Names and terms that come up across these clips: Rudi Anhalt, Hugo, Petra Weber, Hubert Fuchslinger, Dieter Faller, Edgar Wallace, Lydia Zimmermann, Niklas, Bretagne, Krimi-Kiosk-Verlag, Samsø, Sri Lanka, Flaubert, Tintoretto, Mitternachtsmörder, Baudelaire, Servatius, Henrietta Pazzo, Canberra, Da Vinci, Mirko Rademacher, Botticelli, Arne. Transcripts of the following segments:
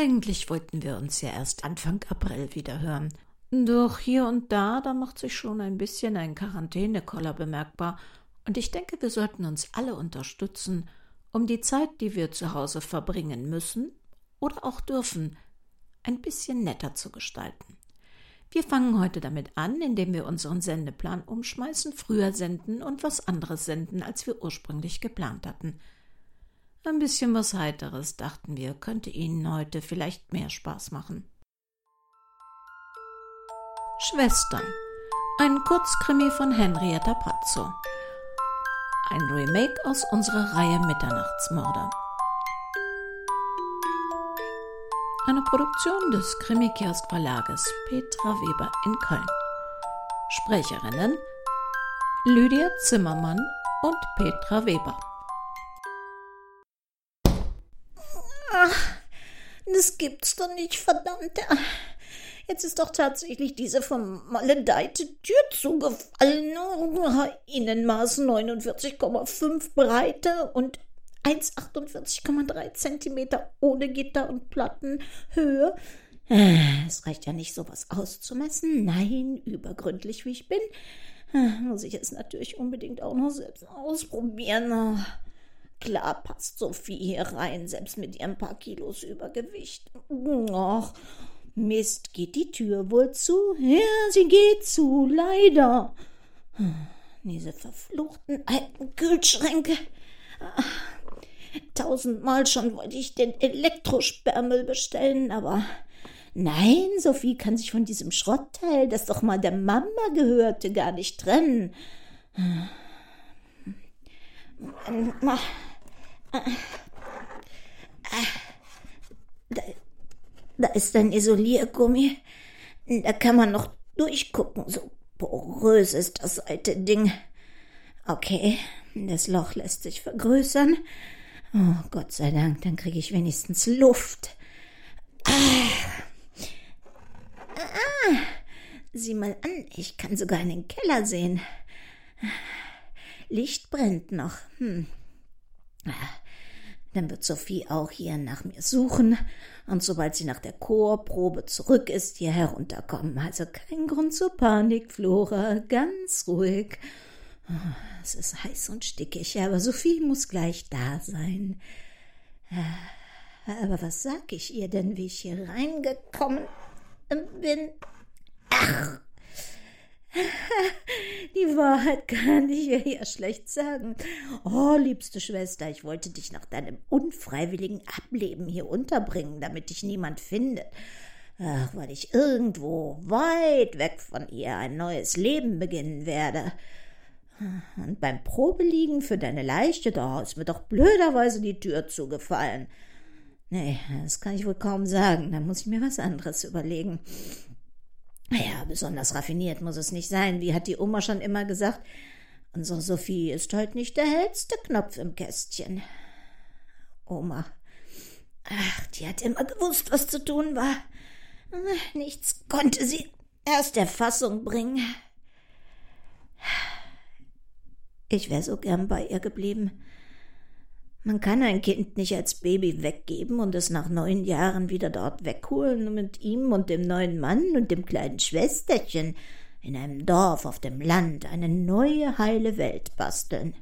Eigentlich wollten wir uns ja erst Anfang April wieder hören. Doch hier und da macht sich schon ein bisschen ein Quarantänekoller bemerkbar, und ich denke, wir sollten uns alle unterstützen, um die Zeit, die wir zu Hause verbringen müssen oder auch dürfen, ein bisschen netter zu gestalten. Wir fangen heute damit an, indem wir unseren Sendeplan umschmeißen, früher senden und was anderes senden, als wir ursprünglich geplant hatten. Ein bisschen was Heiteres, dachten wir, könnte Ihnen heute vielleicht mehr Spaß machen. Schwestern. Ein Kurzkrimi von Henrietta Pazzo. Ein Remake aus unserer Reihe Mitternachtsmörder. Eine Produktion des Krimi-Kiosk-Verlages Petra Weber in Köln. Sprecherinnen Lydia Zimmermann und Petra Weber. Ach, das gibt's doch nicht, verdammt. Jetzt ist doch tatsächlich diese vermaledeite Tür zugefallen. Innenmaß 49,5 Breite und 1,48,3 Zentimeter ohne Gitter und Plattenhöhe. Es reicht ja nicht, sowas auszumessen. Nein, übergründlich wie ich bin, muss ich es natürlich unbedingt auch noch selbst ausprobieren. Klar passt Sophie hier rein, selbst mit ihren paar Kilos Übergewicht. Ach, Mist, geht die Tür wohl zu? Ja, sie geht zu, leider. Diese verfluchten alten Kühlschränke. Tausendmal schon wollte ich den Elektrosperrmüll bestellen, aber nein, Sophie kann sich von diesem Schrottteil, das doch mal der Mama gehörte, gar nicht trennen. Da ist ein Isoliergummi, da kann man noch durchgucken, so porös ist das alte Ding. Okay, das Loch lässt sich vergrößern. Oh, Gott sei Dank, dann kriege ich wenigstens Luft. Sieh mal an, ich kann sogar in den Keller sehen. Licht brennt noch. Dann wird Sophie auch hier nach mir suchen und sobald sie nach der Chorprobe zurück ist, hier herunterkommen. Also kein Grund zur Panik, Flora, ganz ruhig. Es ist heiß und stickig, aber Sophie muss gleich da sein. Aber was sag ich ihr denn, wie ich hier reingekommen bin? Ach! Die Wahrheit kann ich ihr ja schlecht sagen. Oh, liebste Schwester, ich wollte dich nach deinem unfreiwilligen Ableben hier unterbringen, damit dich niemand findet. Ach, weil ich irgendwo weit weg von ihr ein neues Leben beginnen werde. Und beim Probeliegen für deine Leiche, da ist mir doch blöderweise die Tür zugefallen. Nee, das kann ich wohl kaum sagen, da muss ich mir was anderes überlegen. Naja, besonders raffiniert muss es nicht sein, wie hat die Oma schon immer gesagt. Unsere Sophie ist heute nicht der hellste Knopf im Kästchen. Oma, ach, die hat immer gewusst, was zu tun war. Nichts konnte sie aus der Fassung bringen. Ich wäre so gern bei ihr geblieben. Man kann ein Kind nicht als Baby weggeben und es nach 9 Jahren wieder dort wegholen mit ihm und dem neuen Mann und dem kleinen Schwesterchen in einem Dorf auf dem Land eine neue, heile Welt basteln.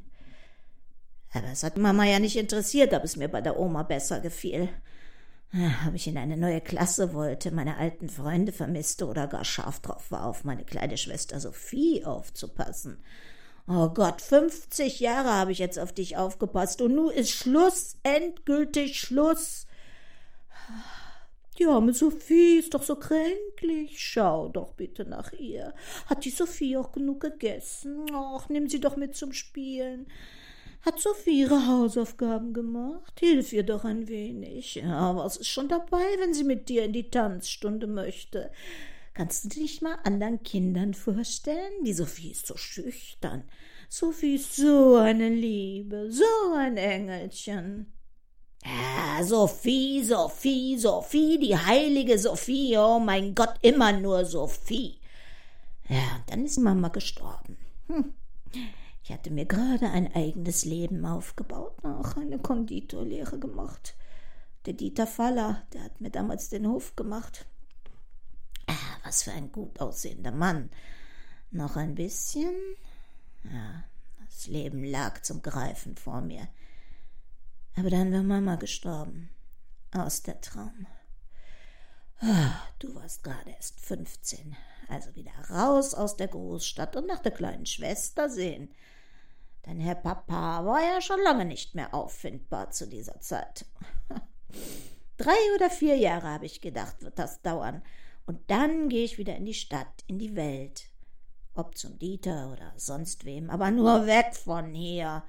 Aber es hat Mama ja nicht interessiert, ob es mir bei der Oma besser gefiel. Ob ich in eine neue Klasse wollte, meine alten Freunde vermisste oder gar scharf drauf war, auf meine kleine Schwester Sophie aufzupassen. Oh Gott, 50 Jahre habe ich jetzt auf dich aufgepasst und nun ist Schluss, endgültig Schluss. Die arme Sophie ist doch so kränklich. Schau doch bitte nach ihr. Hat die Sophie auch genug gegessen? Ach, nimm sie doch mit zum Spielen. Hat Sophie ihre Hausaufgaben gemacht? Hilf ihr doch ein wenig. Ja, was ist schon dabei, wenn sie mit dir in die Tanzstunde möchte? Kannst du dich mal anderen Kindern vorstellen? Die Sophie ist so schüchtern. Sophie ist so eine Liebe, so ein Engelchen. Ah, Sophie, Sophie, Sophie, die heilige Sophie, oh mein Gott, immer nur Sophie. Ja, und dann ist Mama gestorben. Ich hatte mir gerade ein eigenes Leben aufgebaut, auch eine Konditorlehre gemacht. Der Dieter Faller, der hat mir damals den Hof gemacht. Ah, was für ein gut aussehender Mann. Noch ein bisschen? Ja, das Leben lag zum Greifen vor mir. Aber dann war Mama gestorben. Aus der Traum. Du warst gerade erst 15. Also wieder raus aus der Großstadt und nach der kleinen Schwester sehen. Dein Herr Papa war ja schon lange nicht mehr auffindbar zu dieser Zeit. 3 oder 4 Jahre, habe ich gedacht, wird das dauern. Und dann gehe ich wieder in die Stadt, in die Welt. Ob zum Dieter oder sonst wem, aber nur weg von hier.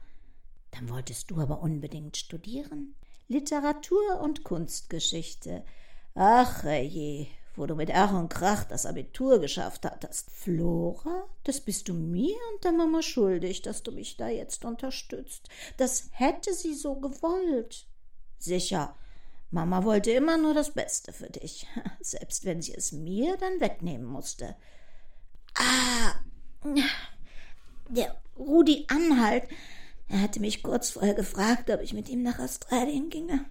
Dann wolltest du aber unbedingt studieren. Literatur und Kunstgeschichte. Ach je, wo du mit Ach und Krach das Abitur geschafft hattest. Flora, das bist du mir und der Mama schuldig, dass du mich da jetzt unterstützt. Das hätte sie so gewollt. Sicher, Mama wollte immer nur das Beste für dich, selbst wenn sie es mir dann wegnehmen musste. Ah, der Rudi Anhalt, er hatte mich kurz vorher gefragt, ob ich mit ihm nach Australien ginge.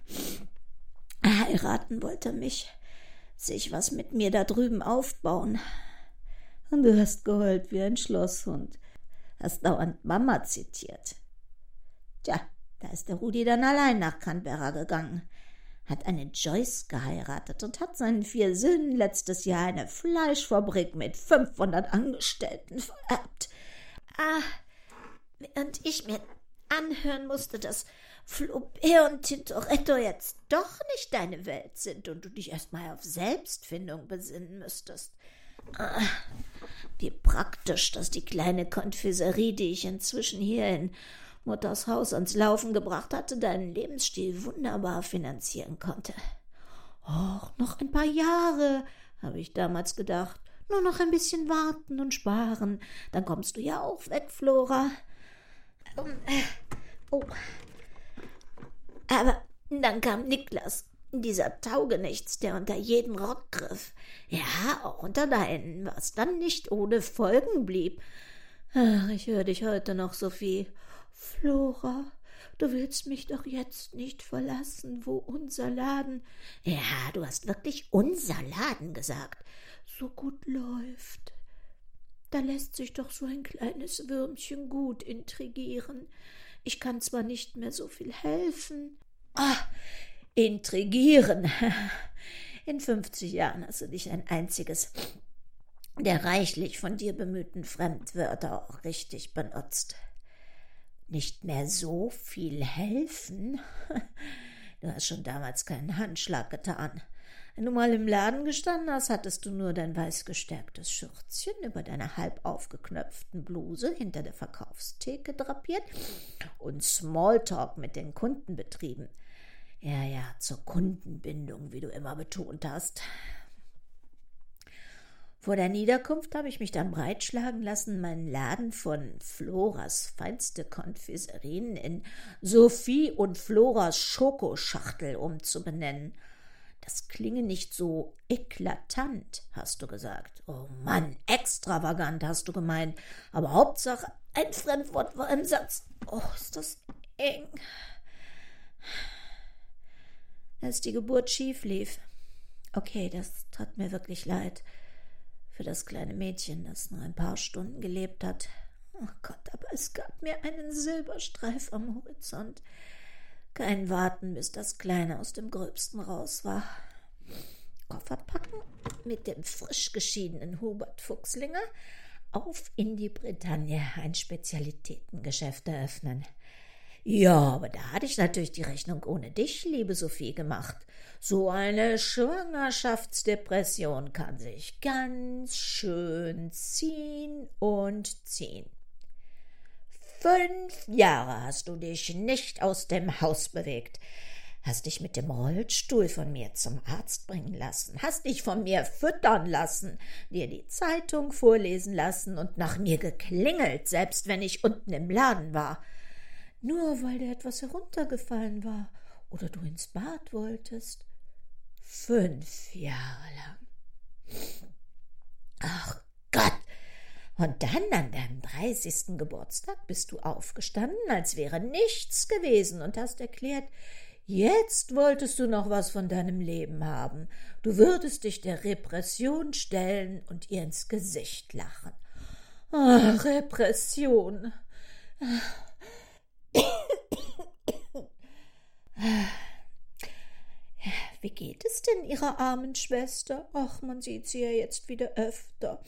Heiraten wollte mich, sich was mit mir da drüben aufbauen. Und du hast geheult wie ein Schlosshund, hast dauernd Mama zitiert. Tja, da ist der Rudi dann allein nach Canberra gegangen, hat eine Joyce geheiratet und hat seinen 4 Söhnen letztes Jahr eine Fleischfabrik mit 500 Angestellten vererbt. Ah, während ich mir anhören musste, dass Flaubert und Tintoretto jetzt doch nicht deine Welt sind und du dich erstmal auf Selbstfindung besinnen müsstest. Ah, wie praktisch, dass die kleine Konfiserie, die ich inzwischen hier in Mutters Haus ans Laufen gebracht hatte, deinen Lebensstil wunderbar finanzieren konnte. Och, noch ein paar Jahre, habe ich damals gedacht. Nur noch ein bisschen warten und sparen. Dann kommst du ja auch weg, Flora. Oh. Aber dann kam Niklas, dieser Taugenichts, der unter jeden Rock griff. Ja, auch unter deinen, was dann nicht ohne Folgen blieb. Ach, ich höre dich heute noch, Sophie. Flora, du willst mich doch jetzt nicht verlassen, wo unser Laden... Ja, du hast wirklich unser Laden gesagt. So gut läuft. Da lässt sich doch so ein kleines Würmchen gut intrigieren. Ich kann zwar nicht mehr so viel helfen. Ah, intrigieren. In 50 Jahren hast du dich ein einziges der reichlich von dir bemühten Fremdwörter auch richtig benutzt. Nicht mehr so viel helfen? Du hast schon damals keinen Handschlag getan. Wenn du mal im Laden gestanden hast, hattest du nur dein weiß gestärktes Schürzchen über deiner halb aufgeknöpften Bluse hinter der Verkaufstheke drapiert und Smalltalk mit den Kunden betrieben. Ja, zur Kundenbindung, wie du immer betont hast. Vor der Niederkunft habe ich mich dann breitschlagen lassen, meinen Laden von Floras feinste Konfiserien in Sophie und Floras Schokoschachtel umzubenennen. Das klinge nicht so eklatant, hast du gesagt. Oh Mann, extravagant hast du gemeint. Aber Hauptsache, ein Fremdwort war im Satz. Oh, ist das eng. Als die Geburt schief lief. Okay, das tat mir wirklich leid. Für das kleine Mädchen, das nur ein paar Stunden gelebt hat. Oh Gott, aber es gab mir einen Silberstreif am Horizont. Kein Warten, bis das Kleine aus dem Gröbsten raus war. Koffer packen, mit dem frisch geschiedenen Hubert Fuchslinger, auf in die Bretagne, ein Spezialitätengeschäft eröffnen. Ja, aber da hatte ich natürlich die Rechnung ohne dich, liebe Sophie, gemacht. So eine Schwangerschaftsdepression kann sich ganz schön ziehen und ziehen. 5 Jahre hast du dich nicht aus dem Haus bewegt, hast dich mit dem Rollstuhl von mir zum Arzt bringen lassen, hast dich von mir füttern lassen, dir die Zeitung vorlesen lassen und nach mir geklingelt, selbst wenn ich unten im Laden war. Nur weil dir etwas heruntergefallen war oder du ins Bad wolltest. 5 Jahre lang. Ach Gott! Und dann an deinem 30. Geburtstag bist du aufgestanden, als wäre nichts gewesen und hast erklärt, Jetzt wolltest du noch was von deinem Leben haben. Du würdest dich der Repression stellen und ihr ins Gesicht lachen. Oh, Repression. Wie geht es denn Ihrer armen Schwester? Ach, man sieht sie ja jetzt wieder öfter.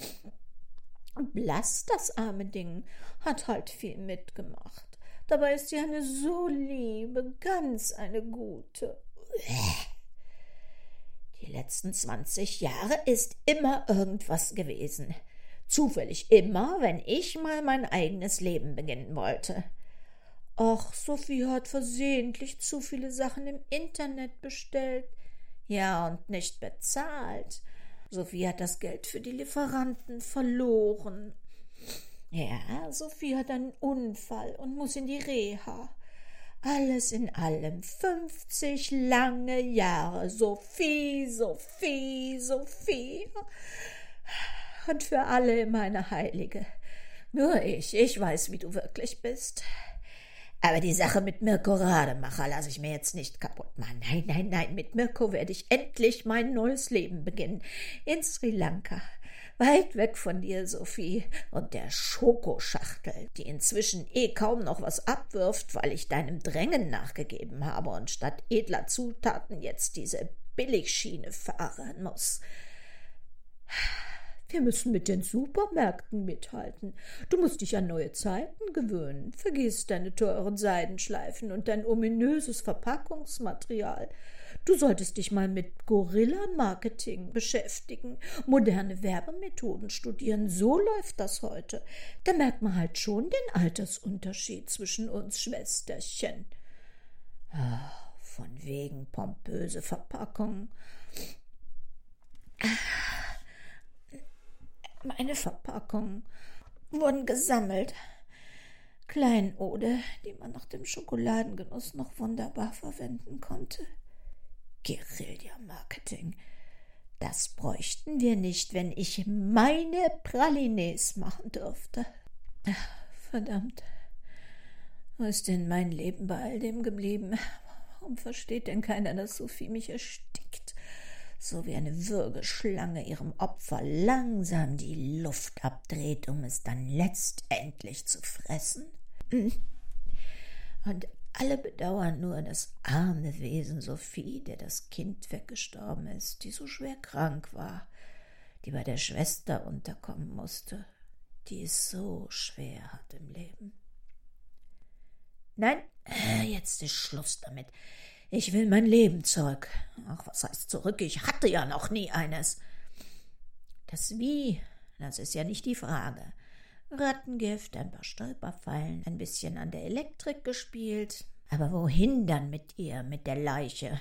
Blass, das arme Ding, hat halt viel mitgemacht. Dabei ist sie eine so liebe, ganz eine gute. Die letzten 20 Jahre ist immer irgendwas gewesen. Zufällig immer, wenn ich mal mein eigenes Leben beginnen wollte. Ach, Sophie hat versehentlich zu viele Sachen im Internet bestellt. Ja, und nicht bezahlt. Sophie hat das Geld für die Lieferanten verloren. Ja, Sophie hat einen Unfall und muss in die Reha. Alles in allem 50 lange Jahre. Sophie, Sophie, Sophie. Und für alle immer eine Heilige. Nur ich weiß, wie du wirklich bist. Aber die Sache mit Mirko Rademacher lasse ich mir jetzt nicht kaputt machen. Nein, nein, nein, mit Mirko werde ich endlich mein neues Leben beginnen. In Sri Lanka. Weit weg von dir, Sophie, und der Schokoschachtel, die inzwischen kaum noch was abwirft, weil ich deinem Drängen nachgegeben habe und statt edler Zutaten jetzt diese Billigschiene fahren muss. Wir müssen mit den Supermärkten mithalten. Du musst dich an neue Zeiten gewöhnen. Vergiss deine teuren Seidenschleifen und dein ominöses Verpackungsmaterial. Du solltest dich mal mit Gorilla-Marketing beschäftigen, moderne Werbemethoden studieren, so läuft das heute. Da merkt man halt schon den Altersunterschied zwischen uns Schwesterchen. Oh, von wegen pompöse Verpackung. Meine Verpackungen wurden gesammelt. Kleinode, die man nach dem Schokoladengenuss noch wunderbar verwenden konnte. Guerilla-Marketing. Das bräuchten wir nicht, wenn ich meine Pralines machen dürfte. Verdammt. Wo ist denn mein Leben bei all dem geblieben? Warum versteht denn keiner, dass Sophie mich erstickt? So wie eine Würgeschlange ihrem Opfer langsam die Luft abdreht, um es dann letztendlich zu fressen. Und alle bedauern nur das arme Wesen Sophie, der das Kind weggestorben ist, die so schwer krank war, die bei der Schwester unterkommen musste, die es so schwer hat im Leben. Nein, jetzt ist Schluss damit. Ich will mein Leben zurück. Ach, was heißt zurück? Ich hatte ja noch nie eines. Das Wie, das ist ja nicht die Frage. Rattengift, ein paar Stolperfallen, ein bisschen an der Elektrik gespielt. Aber wohin dann mit ihr, mit der Leiche?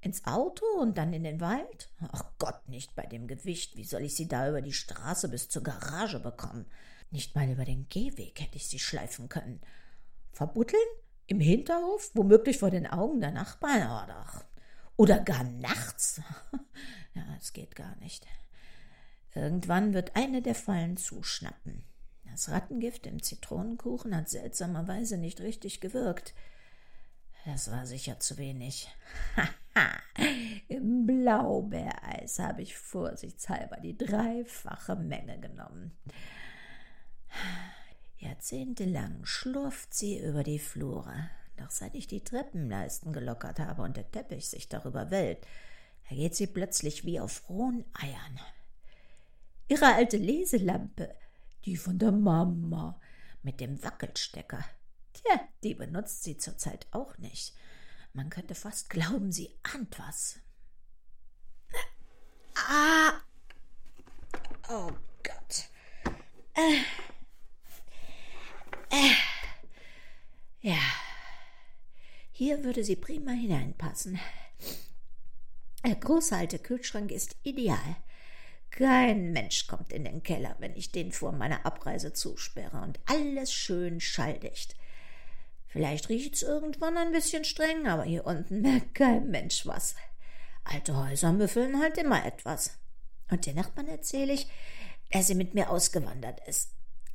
Ins Auto und dann in den Wald? Ach Gott, nicht bei dem Gewicht. Wie soll ich sie da über die Straße bis zur Garage bekommen? Nicht mal über den Gehweg hätte ich sie schleifen können. Verbuddeln? Im Hinterhof? Womöglich vor den Augen der Nachbarn? Oder gar nachts? Ja, es geht gar nicht. Irgendwann wird eine der Fallen zuschnappen. Das Rattengift im Zitronenkuchen hat seltsamerweise nicht richtig gewirkt. Das war sicher zu wenig. Haha, im Blaubeereis habe ich vorsichtshalber die 3-fache Menge genommen. Jahrzehntelang schlurft sie über die Flure. Doch seit ich die Treppenleisten gelockert habe und der Teppich sich darüber wellt, da geht sie plötzlich wie auf rohen Eiern. Ihre alte Leselampe, die von der Mama, mit dem Wackelstecker. Tja, die benutzt sie zurzeit auch nicht. Man könnte fast glauben, sie ahnt was. Ah! Oh Gott. Ja, hier würde sie prima hineinpassen. Der große alte Kühlschrank ist ideal. Kein Mensch kommt in den Keller, wenn ich den vor meiner Abreise zusperre und alles schön schalldicht. Vielleicht riecht's irgendwann ein bisschen streng, aber hier unten merkt kein Mensch was. Alte Häuser müffeln halt immer etwas. Und den Nachbarn erzähle ich, dass sie mit mir ausgewandert ist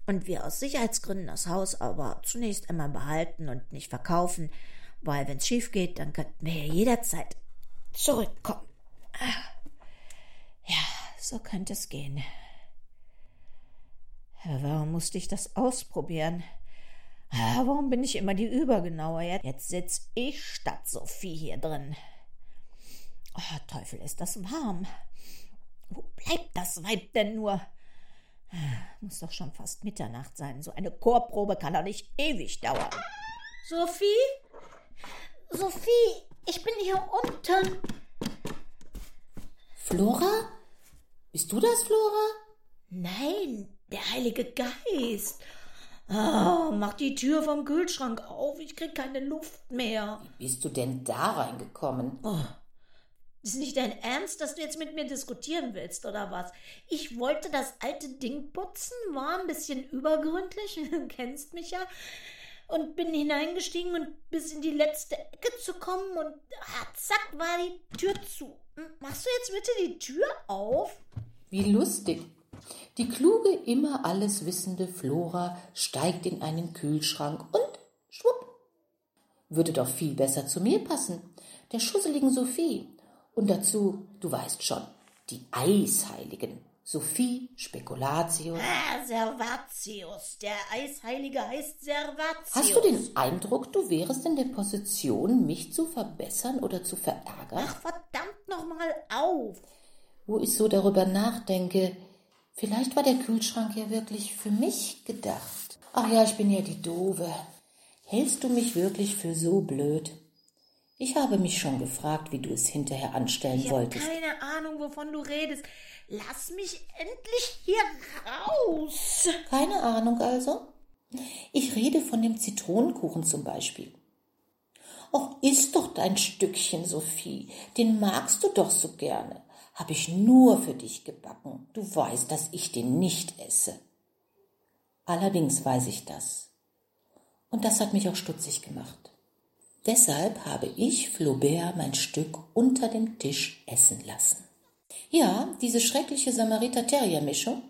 und wir aus Sicherheitsgründen das Haus aber zunächst einmal behalten und nicht verkaufen, weil wenn es schief geht, dann könnten wir ja jederzeit zurückkommen. Ja, so könnte es gehen. Aber warum musste ich das ausprobieren? Warum bin ich immer die Übergenaue? Jetzt sitze ich statt Sophie hier drin. Oh, Teufel, ist das warm. Wo bleibt das Weib denn nur? Muss doch schon fast Mitternacht sein. So eine Chorprobe kann doch nicht ewig dauern. Sophie? Sophie, ich bin hier unten. Flora? Bist du das, Flora? Nein, der Heilige Geist. Oh, mach die Tür vom Kühlschrank auf, ich krieg keine Luft mehr. Wie bist du denn da reingekommen? Oh, ist nicht dein Ernst, dass du jetzt mit mir diskutieren willst, oder was? Ich wollte das alte Ding putzen, war ein bisschen übergründlich, du kennst mich ja, und bin hineingestiegen und bis in die letzte Ecke zu kommen und zack, war die Tür zu. Machst du jetzt bitte die Tür auf? Wie lustig. Die kluge, immer alles wissende Flora steigt in einen Kühlschrank und schwupp. Würde doch viel besser zu mir passen, der schusseligen Sophie. Und dazu, du weißt schon, die Eisheiligen. Sophie, Spekulatius. Ah, Servatius. Der Eisheilige heißt Servatius. Hast du den Eindruck, du wärest in der Position, mich zu verbessern oder zu verärgern? Ach, verdammt nochmal auf. Wo ich so darüber nachdenke, vielleicht war der Kühlschrank ja wirklich für mich gedacht. Ach ja, ich bin ja die Doofe. Hältst du mich wirklich für so blöd? Ich habe mich schon gefragt, wie du es hinterher anstellen wolltest. Ich habe keine Ahnung, wovon du redest. Lass mich endlich hier raus. Keine Ahnung also? Ich rede von dem Zitronenkuchen zum Beispiel. Och, isst doch dein Stückchen, Sophie. Den magst du doch so gerne. Habe ich nur für dich gebacken. Du weißt, dass ich den nicht esse. Allerdings weiß ich das. Und das hat mich auch stutzig gemacht. Deshalb habe ich Flaubert mein Stück unter dem Tisch essen lassen. Ja, diese schreckliche Samariter-Terrier-Mischung,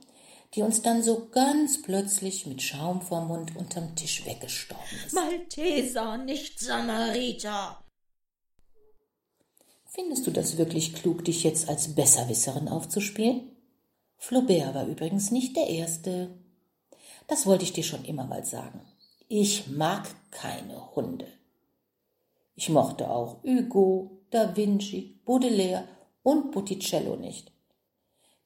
die uns dann so ganz plötzlich mit Schaum vorm Mund unterm Tisch weggestorben ist. Malteser, nicht Samariter! Findest du das wirklich klug, dich jetzt als Besserwisserin aufzuspielen? Flaubert war übrigens nicht der Erste. Das wollte ich dir schon immer mal sagen. Ich mag keine Hunde. Ich mochte auch Hugo, Da Vinci, Baudelaire und Botticelli nicht.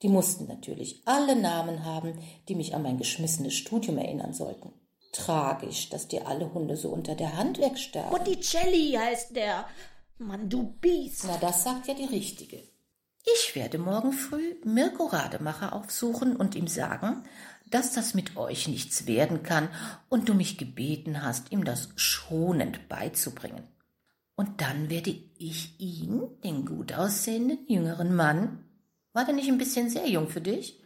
Die mussten natürlich alle Namen haben, die mich an mein geschmissenes Studium erinnern sollten. Tragisch, dass dir alle Hunde so unter der Hand wegsterben. Botticelli heißt der. Mann, du Biest. Na, das sagt ja die Richtige. Ich werde morgen früh Mirko Rademacher aufsuchen und ihm sagen, dass das mit euch nichts werden kann und du mich gebeten hast, ihm das schonend beizubringen. Und dann werde ich ihn, den gut aussehenden jüngeren Mann, war der nicht ein bisschen sehr jung für dich,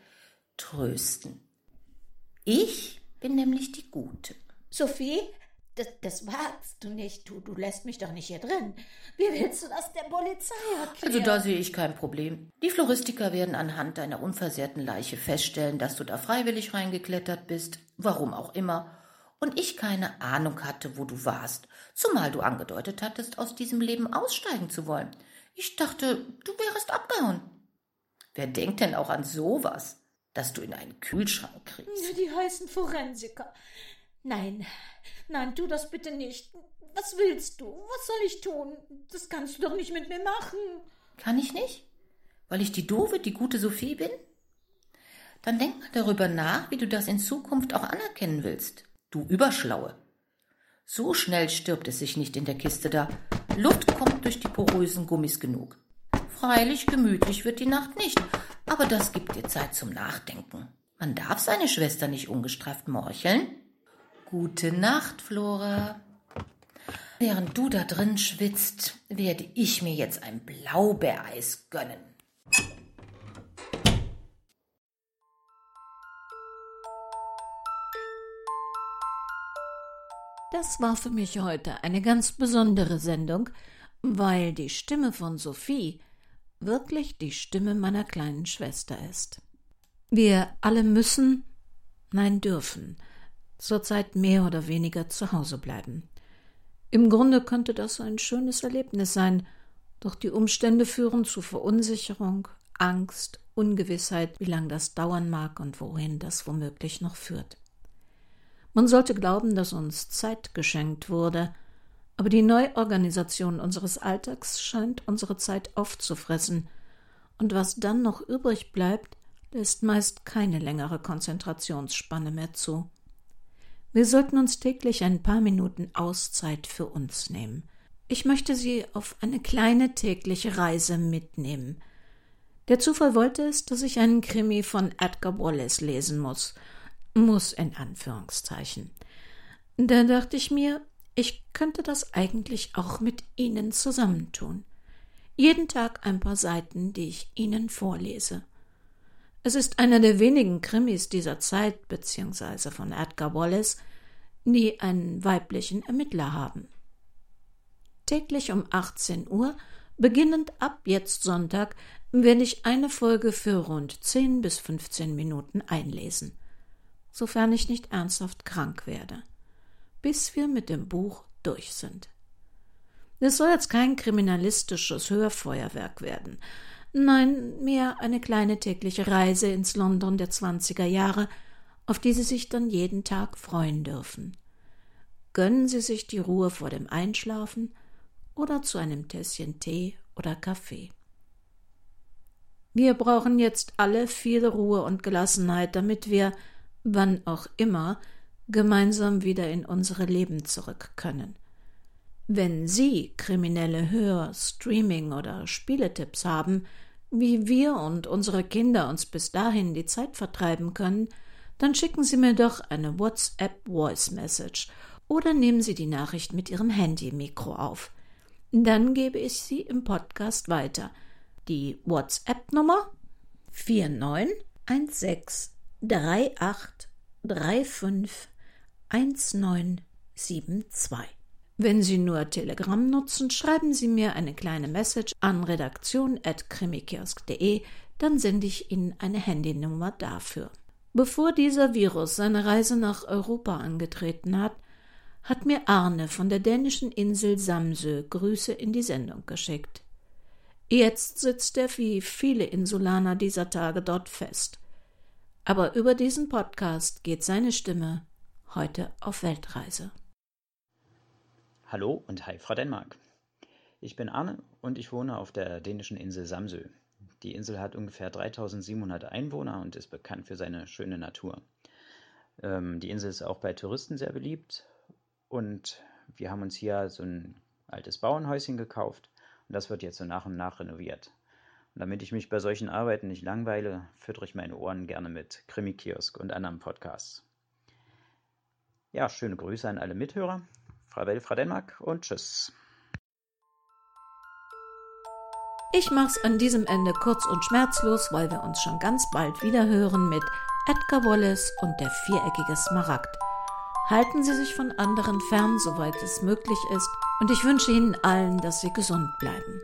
trösten. Ich bin nämlich die Gute. Sophie, das wagst du nicht. Du lässt mich doch nicht hier drin. Wie willst du das der Polizei erklären? Also da sehe ich kein Problem. Die Floristiker werden anhand deiner unversehrten Leiche feststellen, dass du da freiwillig reingeklettert bist, warum auch immer. Und ich keine Ahnung hatte, wo du warst, zumal du angedeutet hattest, aus diesem Leben aussteigen zu wollen. Ich dachte, du wärst abgehauen. Wer denkt denn auch an sowas, dass du in einen Kühlschrank kriegst? Die heißen Forensiker. Nein, tu das bitte nicht. Was willst du? Was soll ich tun? Das kannst du doch nicht mit mir machen. Kann ich nicht? Weil ich die Doofe, die gute Sophie bin? Dann denk mal darüber nach, wie du das in Zukunft auch anerkennen willst. Du Überschlaue. So schnell stirbt es sich nicht in der Kiste da. Luft kommt durch die porösen Gummis genug. Freilich gemütlich wird die Nacht nicht, aber das gibt dir Zeit zum Nachdenken. Man darf seine Schwester nicht ungestraft meucheln. Gute Nacht, Flora. Während du da drin schwitzt, werde ich mir jetzt ein Blaubeereis gönnen. Das war für mich heute eine ganz besondere Sendung, weil die Stimme von Sophie wirklich die Stimme meiner kleinen Schwester ist. Wir alle müssen, nein dürfen, zurzeit mehr oder weniger zu Hause bleiben. Im Grunde könnte das ein schönes Erlebnis sein, doch die Umstände führen zu Verunsicherung, Angst, Ungewissheit, wie lange das dauern mag und wohin das womöglich noch führt. Man sollte glauben, dass uns Zeit geschenkt wurde, aber die Neuorganisation unseres Alltags scheint unsere Zeit aufzufressen, und was dann noch übrig bleibt, lässt meist keine längere Konzentrationsspanne mehr zu. Wir sollten uns täglich ein paar Minuten Auszeit für uns nehmen. Ich möchte Sie auf eine kleine tägliche Reise mitnehmen. Der Zufall wollte es, dass ich einen Krimi von Edgar Wallace lesen muss. Muss in Anführungszeichen. Da dachte ich mir, ich könnte das eigentlich auch mit Ihnen zusammentun. Jeden Tag ein paar Seiten, die ich Ihnen vorlese. Es ist einer der wenigen Krimis dieser Zeit bzw. von Edgar Wallace, die einen weiblichen Ermittler haben. Täglich um 18 Uhr, beginnend ab jetzt Sonntag, werde ich eine Folge für rund 10 bis 15 Minuten einlesen, sofern ich nicht ernsthaft krank werde, bis wir mit dem Buch durch sind. Es soll jetzt kein kriminalistisches Hörfeuerwerk werden. Nein, mehr eine kleine tägliche Reise ins London der 20er Jahre, auf die Sie sich dann jeden Tag freuen dürfen. Gönnen Sie sich die Ruhe vor dem Einschlafen oder zu einem Tässchen Tee oder Kaffee. Wir brauchen jetzt alle viel Ruhe und Gelassenheit, damit wir, wann auch immer, gemeinsam wieder in unsere Leben zurück können. Wenn Sie kriminelle Hör-, Streaming- oder Spieletipps haben, wie wir und unsere Kinder uns bis dahin die Zeit vertreiben können, dann schicken Sie mir doch eine WhatsApp-Voice-Message oder nehmen Sie die Nachricht mit Ihrem Handy-Mikro auf. Dann gebe ich sie im Podcast weiter. Die WhatsApp-Nummer 491638351972. Wenn Sie nur Telegram nutzen, schreiben Sie mir eine kleine Message an redaktion@krimikiosk.de, dann sende ich Ihnen eine Handynummer dafür. Bevor dieser Virus seine Reise nach Europa angetreten hat, hat mir Arne von der dänischen Insel Samsø Grüße in die Sendung geschickt. Jetzt sitzt er wie viele Insulaner dieser Tage dort fest. Aber über diesen Podcast geht seine Stimme heute auf Weltreise. Hallo und hi, Frau Dänemark. Ich bin Arne und ich wohne auf der dänischen Insel Samsø. Die Insel hat ungefähr 3700 Einwohner und ist bekannt für seine schöne Natur. Die Insel ist auch bei Touristen sehr beliebt und wir haben uns hier so ein altes Bauernhäuschen gekauft und das wird jetzt so nach und nach renoviert. Und damit ich mich bei solchen Arbeiten nicht langweile, füttere ich meine Ohren gerne mit Krimi-Kiosk und anderen Podcasts. Ja, schöne Grüße an alle Mithörer. Farvel fra Dänemark und tschüss. Ich mach's an diesem Ende kurz und schmerzlos, weil wir uns schon ganz bald wieder hören mit Edgar Wallace und der viereckige Smaragd. Halten Sie sich von anderen fern, soweit es möglich ist, und ich wünsche Ihnen allen, dass Sie gesund bleiben.